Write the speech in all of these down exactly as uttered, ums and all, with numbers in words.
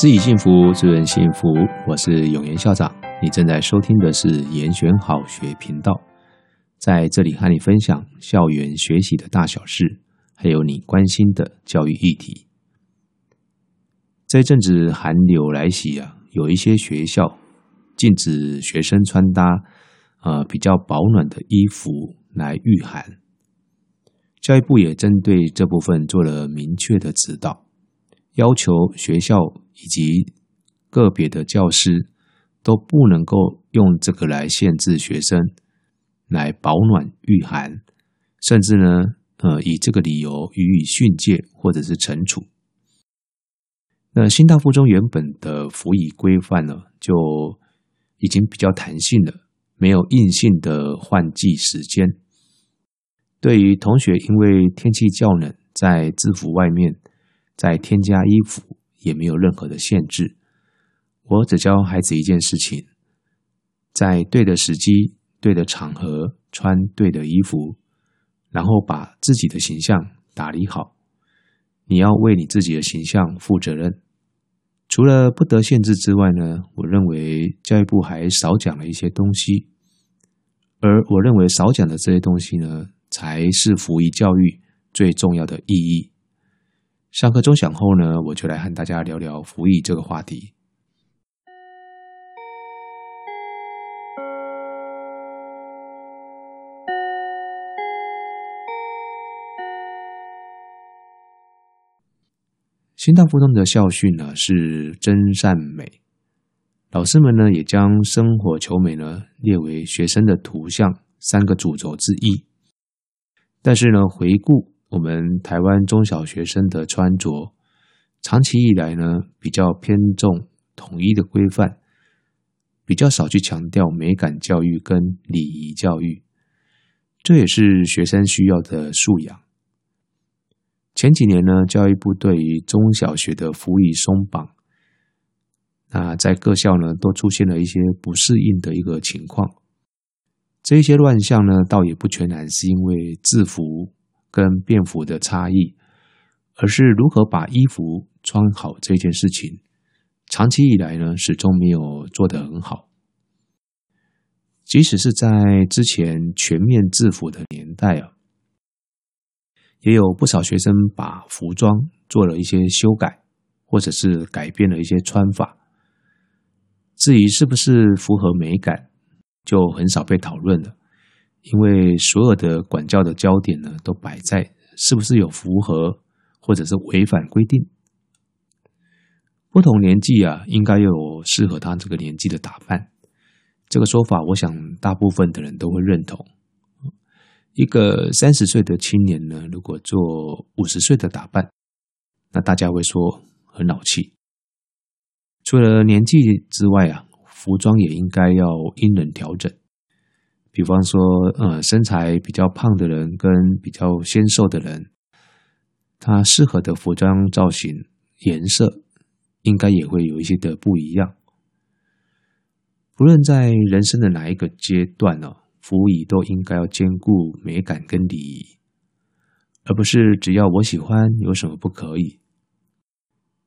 自己幸福，自人幸福。我是永言校长，你正在收听的是言选好学频道，在这里和你分享校园学习的大小事，还有你关心的教育议题。这阵子寒流来袭啊，有一些学校禁止学生穿搭、呃、比较保暖的衣服来御寒。教育部也针对这部分做了明确的指导，要求学校以及个别的教师都不能够用这个来限制学生来保暖御寒，甚至呢，呃，以这个理由予以训诫或者是惩处。那新大附中原本的服役规范呢，就已经比较弹性了，没有硬性的换季时间。对于同学因为天气较冷，在制服外面再添加衣服也没有任何的限制。我只教孩子一件事情，在对的时机、对的场合穿对的衣服，然后把自己的形象打理好。你要为你自己的形象负责任。除了不得限制之外呢，我认为教育部还少讲了一些东西，而我认为少讲的这些东西呢，才是服役教育最重要的意义。上课钟响后呢，我就来和大家聊聊服役这个话题。新大附中的校训呢是真善美，老师们呢也将生活求美呢列为学生的图像三个主轴之一。但是呢，回顾我们台湾中小学生的穿着，长期以来呢比较偏重统一的规范，比较少去强调美感教育跟礼仪教育，这也是学生需要的素养。前几年呢，教育部对于中小学的服役松绑，那在各校呢都出现了一些不适应的一个情况。这些乱象呢，倒也不全然是因为制服跟便服的差异，而是如何把衣服穿好这件事情，长期以来呢始终没有做得很好。即使是在之前全面制服的年代啊，也有不少学生把服装做了一些修改，或者是改变了一些穿法。至于是不是符合美感，就很少被讨论了，因为所有的管教的焦点呢，都摆在是不是有符合或者是违反规定。不同年纪啊，应该有适合他这个年纪的打扮，这个说法我想大部分的人都会认同。一个三十岁的青年呢，如果做五十岁的打扮，那大家会说很老气。除了年纪之外啊，服装也应该要因人调整。比方说呃，身材比较胖的人跟比较纤瘦的人，他适合的服装造型、颜色应该也会有一些的不一样。不论在人生的哪一个阶段呢、哦服役都应该要兼顾美感跟礼仪，而不是只要我喜欢有什么不可以。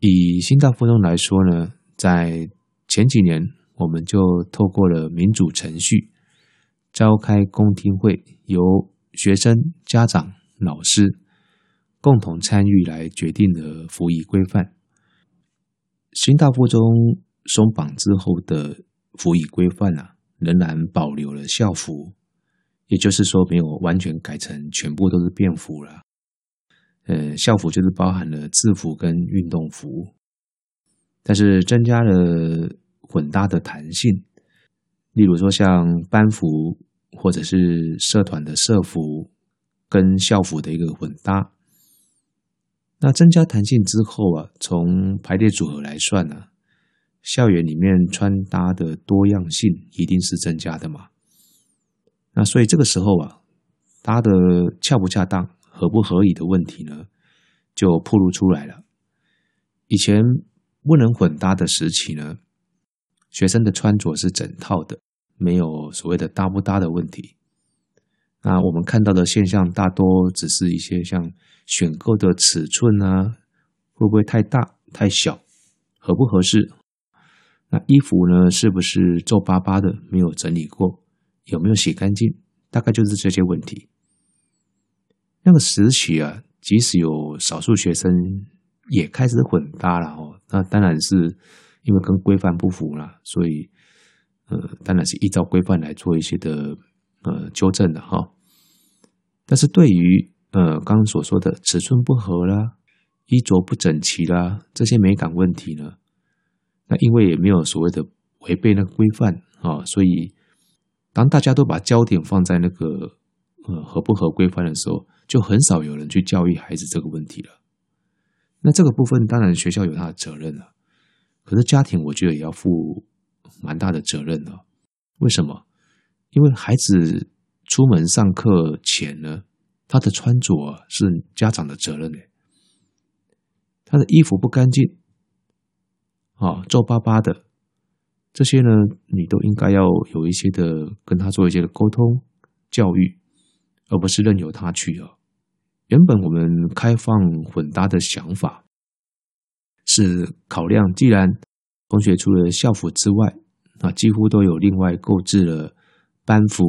以新大附中来说呢，在前几年我们就透过了民主程序召开公听会，由学生、家长、老师共同参与来决定的服役规范。新大附中松绑之后的服役规范啊仍然保留了校服，也就是说没有完全改成全部都是便服了。呃，校服就是包含了制服跟运动服，但是增加了混搭的弹性，例如说像班服或者是社团的社服跟校服的一个混搭。那增加弹性之后啊，从排列组合来算呢、啊校园里面穿搭的多样性一定是增加的嘛，那所以这个时候啊，搭的恰不恰当、合不合理的问题呢，就暴露出来了。以前不能混搭的时期呢，学生的穿着是整套的，没有所谓的搭不搭的问题。那我们看到的现象大多只是一些像选购的尺寸啊，会不会太大、太小，合不合适？那衣服呢，是不是皱巴巴的，没有整理过，有没有洗干净？大概就是这些问题。那个时期啊，即使有少数学生也开始混搭了哦，那当然是因为跟规范不符啦，所以呃，当然是依照规范来做一些的呃纠正的哈、哦。但是对于呃刚刚所说的尺寸不合啦、衣着不整齐啦这些美感问题呢，那因为也没有所谓的违背那个规范啊、哦，所以当大家都把焦点放在那个呃合不合规范的时候，就很少有人去教育孩子这个问题了。那这个部分当然学校有他的责任了、啊，可是家庭我觉得也要负蛮大的责任了、啊。为什么？因为孩子出门上课前呢，他的穿着、啊、是家长的责任、欸、他的衣服不干净。啊、哦，皱巴巴的，这些呢，你都应该要有一些的跟他做一些的沟通教育，而不是任由他去啊、哦。原本我们开放混搭的想法是考量，既然同学除了校服之外，啊，几乎都有另外购置了班服、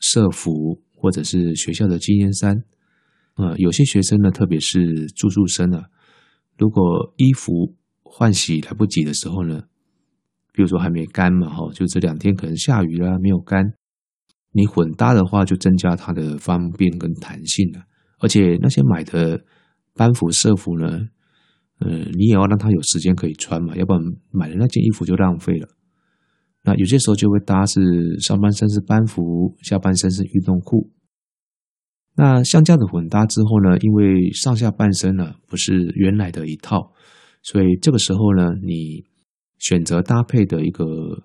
社服或者是学校的纪念衫。呃，有些学生呢，特别是住宿生啊，如果衣服换洗来不及的时候呢，比如说还没干嘛，就这两天可能下雨啦、啊，没有干，你混搭的话就增加它的方便跟弹性了、啊。而且那些买的班服、社服呢，呃，你也要让它有时间可以穿嘛，要不然买的那件衣服就浪费了。那有些时候就会搭是上半身是班服，下半身是运动裤。那像这样的混搭之后呢，因为上下半身呢、啊、不是原来的一套。所以这个时候呢，你选择搭配的一个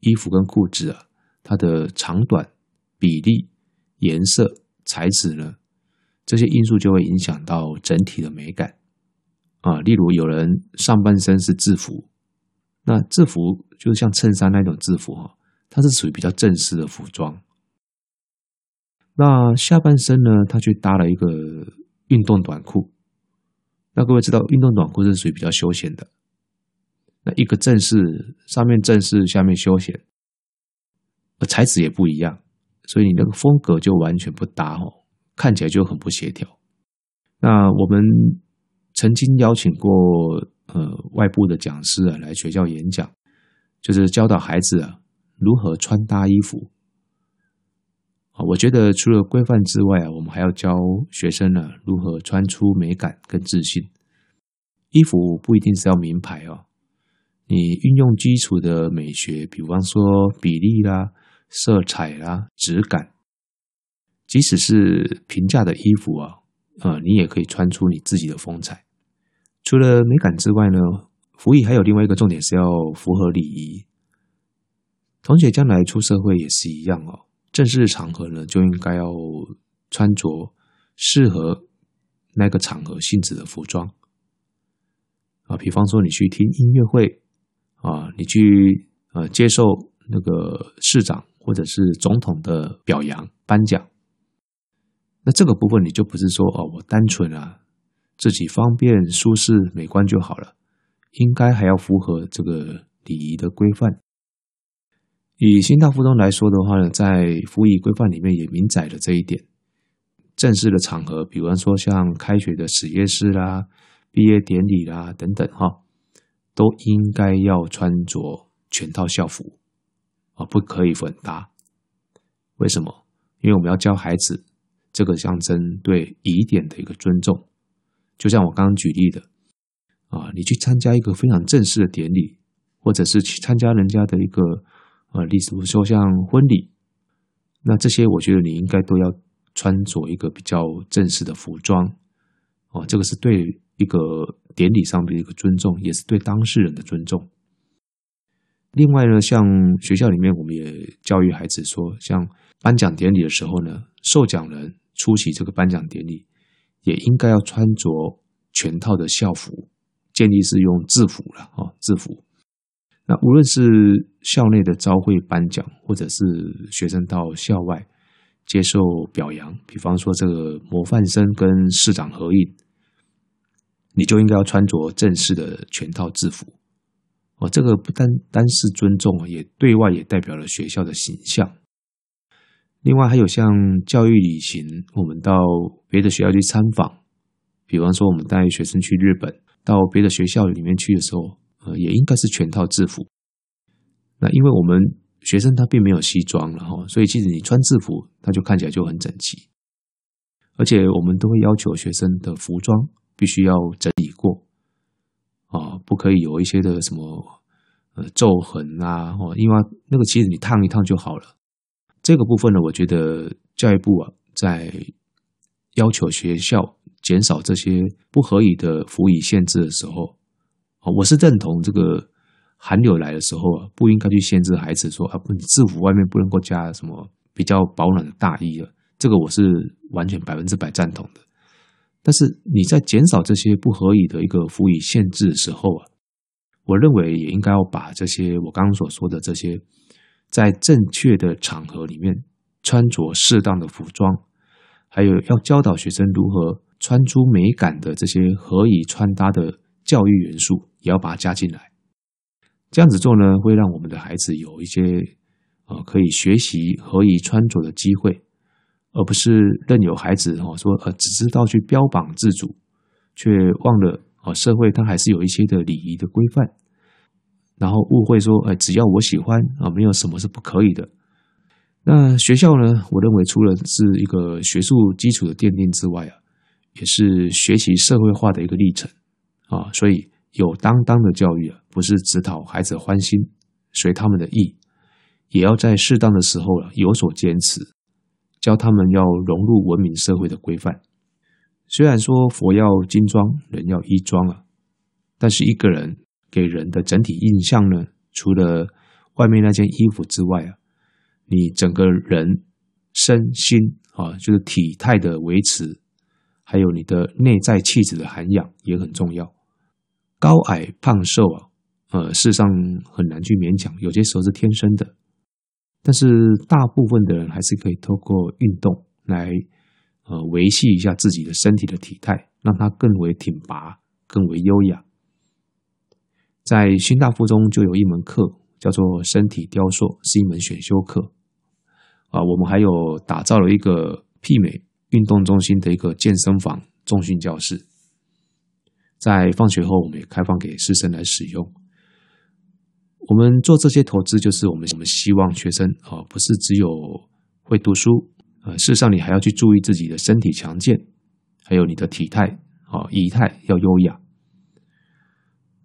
衣服跟裤子啊，它的长短、比例、颜色、材质呢，这些因素就会影响到整体的美感啊。例如有人上半身是制服，那制服就像衬衫那种制服哈、啊，它是属于比较正式的服装。那下半身呢，它去搭了一个运动短裤。那各位知道运动短裤是属于比较休闲的，那一个正式上面正式下面休闲，而材质也不一样，所以你那个风格就完全不搭哦，看起来就很不协调。那我们曾经邀请过呃外部的讲师啊来学校演讲，就是教导孩子啊如何穿搭衣服啊，我觉得除了规范之外啊，我们还要教学生呢、啊、如何穿出美感跟自信。衣服不一定是要名牌哦，你运用基础的美学，比方说比例啦、色彩啦、质感，即使是平价的衣服啊，呃，你也可以穿出你自己的风采。除了美感之外呢，服役还有另外一个重点是要符合礼仪。同学将来出社会也是一样哦。正式场合呢，就应该要穿着适合那个场合性质的服装啊，比方说你去听音乐会啊，你去呃接受那个市长或者是总统的表扬颁奖，那这个部分你就不是说哦，我单纯啊自己方便舒适美观就好了，应该还要符合这个礼仪的规范。以新大附中来说的话呢，在服役规范里面也明载了这一点。正式的场合，比方说像开学的实验室啦、毕业典礼啦等等哈，都应该要穿着全套校服啊，不可以混搭。为什么？因为我们要教孩子这个象征对疑点的一个尊重。就像我刚刚举例的啊，你去参加一个非常正式的典礼，或者是去参加人家的一个。呃，例如说像婚礼，那这些我觉得你应该都要穿着一个比较正式的服装哦，这个是对一个典礼上的一个尊重，也是对当事人的尊重。另外呢，像学校里面我们也教育孩子说，像颁奖典礼的时候呢，受奖人出席这个颁奖典礼也应该要穿着全套的校服，建议是用制服啦哦，制服。那无论是校内的招会颁奖，或者是学生到校外接受表扬，比方说这个模范生跟市长合影，你就应该要穿着正式的全套制服，哦，这个不单单是尊重，也对外也代表了学校的形象。另外还有像教育旅行，我们到别的学校去参访，比方说我们带学生去日本，到别的学校里面去的时候，呃，也应该是全套制服。那因为我们学生他并没有西装了哈，所以其实你穿制服，他就看起来就很整齐。而且我们都会要求学生的服装必须要整理过，啊，不可以有一些的什么呃皱痕啊，哦，因为那个其实你烫一烫就好了。这个部分呢，我觉得教育部啊，在要求学校减少这些不合理的辅以限制的时候，我是认同这个寒流来的时候啊，不应该去限制孩子说啊，你制服外面不能够加什么比较保暖的大衣了，这个我是完全百分之百赞同的。但是你在减少这些不合理的一个辅以限制的时候啊，我认为也应该要把这些我刚刚所说的这些在正确的场合里面穿着适当的服装，还有要教导学生如何穿出美感的这些合宜穿搭的教育元素也要把它加进来。这样子做呢，会让我们的孩子有一些呃可以学习合宜穿着的机会，而不是任由孩子哦说呃只知道去标榜自主，却忘了哦社会它还是有一些的礼仪的规范，然后误会说呃只要我喜欢啊，没有什么是不可以的。那学校呢，我认为除了是一个学术基础的奠定之外啊，也是学习社会化的一个历程啊，所以有担当的教育啊，不是只讨孩子欢心随他们的意，也要在适当的时候啊有所坚持，教他们要融入文明社会的规范。虽然说佛要金装，人要衣装啊，但是一个人给人的整体印象呢，除了外面那件衣服之外啊，你整个人身心啊，就是体态的维持，还有你的内在气质的涵养也很重要。高矮胖瘦啊，呃，事实上很难去勉强，有些时候是天生的。但是大部分的人还是可以透过运动来呃维系一下自己的身体的体态，让它更为挺拔，更为优雅。在新大附中就有一门课叫做身体雕塑，是一门选修课啊。我们还有打造了一个媲美运动中心的一个健身房重训教室，在放学后我们也开放给师生来使用。我们做这些投资，就是我们我们希望学生啊，不是只有会读书，呃，事实上你还要去注意自己的身体强健，还有你的体态啊，仪态要优雅。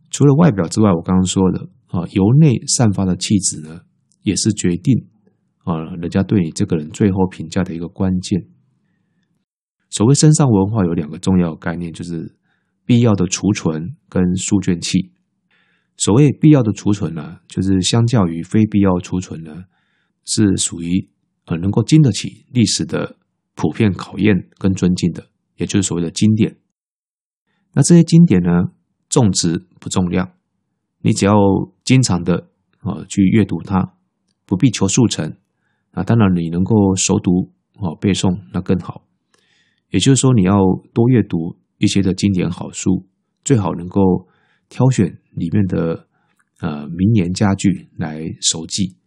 除了外表之外，我刚刚说的啊，由内散发的气质呢，也是决定啊人家对你这个人最后评价的一个关键。所谓身上文化有两个重要概念，就是必要的储存跟书卷气。所谓必要的储存呢、啊，就是相较于非必要储存呢，是属于呃能够经得起历史的普遍考验跟尊敬的，也就是所谓的经典。那这些经典呢，重质不重量，你只要经常的啊、呃、去阅读它，不必求速成啊。当然你能够熟读啊、呃、背诵那更好。也就是说，你要多阅读一些的经典好书，最好能够挑选里面的呃名言佳句来熟记。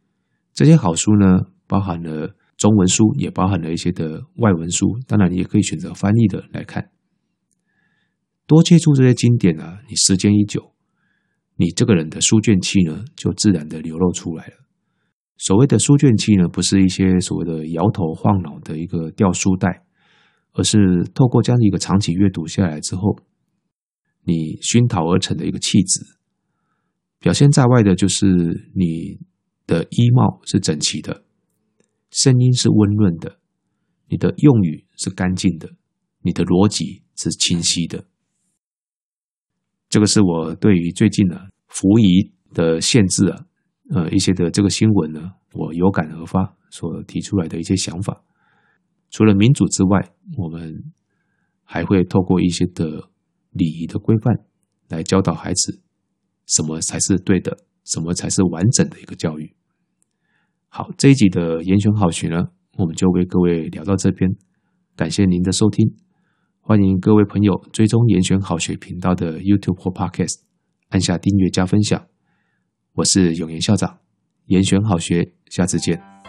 这些好书呢，包含了中文书，也包含了一些的外文书，当然你也可以选择翻译的来看。多接触这些经典啊，你时间一久，你这个人的书卷气呢，就自然的流露出来了。所谓的书卷气呢，不是一些所谓的摇头晃脑的一个掉书袋，而是透过这样一个长期阅读下来之后，你熏陶而成的一个气质。表现在外的就是你的衣帽是整齐的，声音是温润的，你的用语是干净的，你的逻辑是清晰的。这个是我对于最近啊服仪的限制啊，呃一些的这个新闻呢，我有感而发所提出来的一些想法。除了民主之外，我们还会透过一些的礼仪的规范来教导孩子什么才是对的，什么才是完整的一个教育。好，这一集的延选好学呢，我们就为各位聊到这边，感谢您的收听，欢迎各位朋友追踪延选好学频道的 YouTube 或 Podcast， 按下订阅加分享，我是永言校长，言选好学，下次见。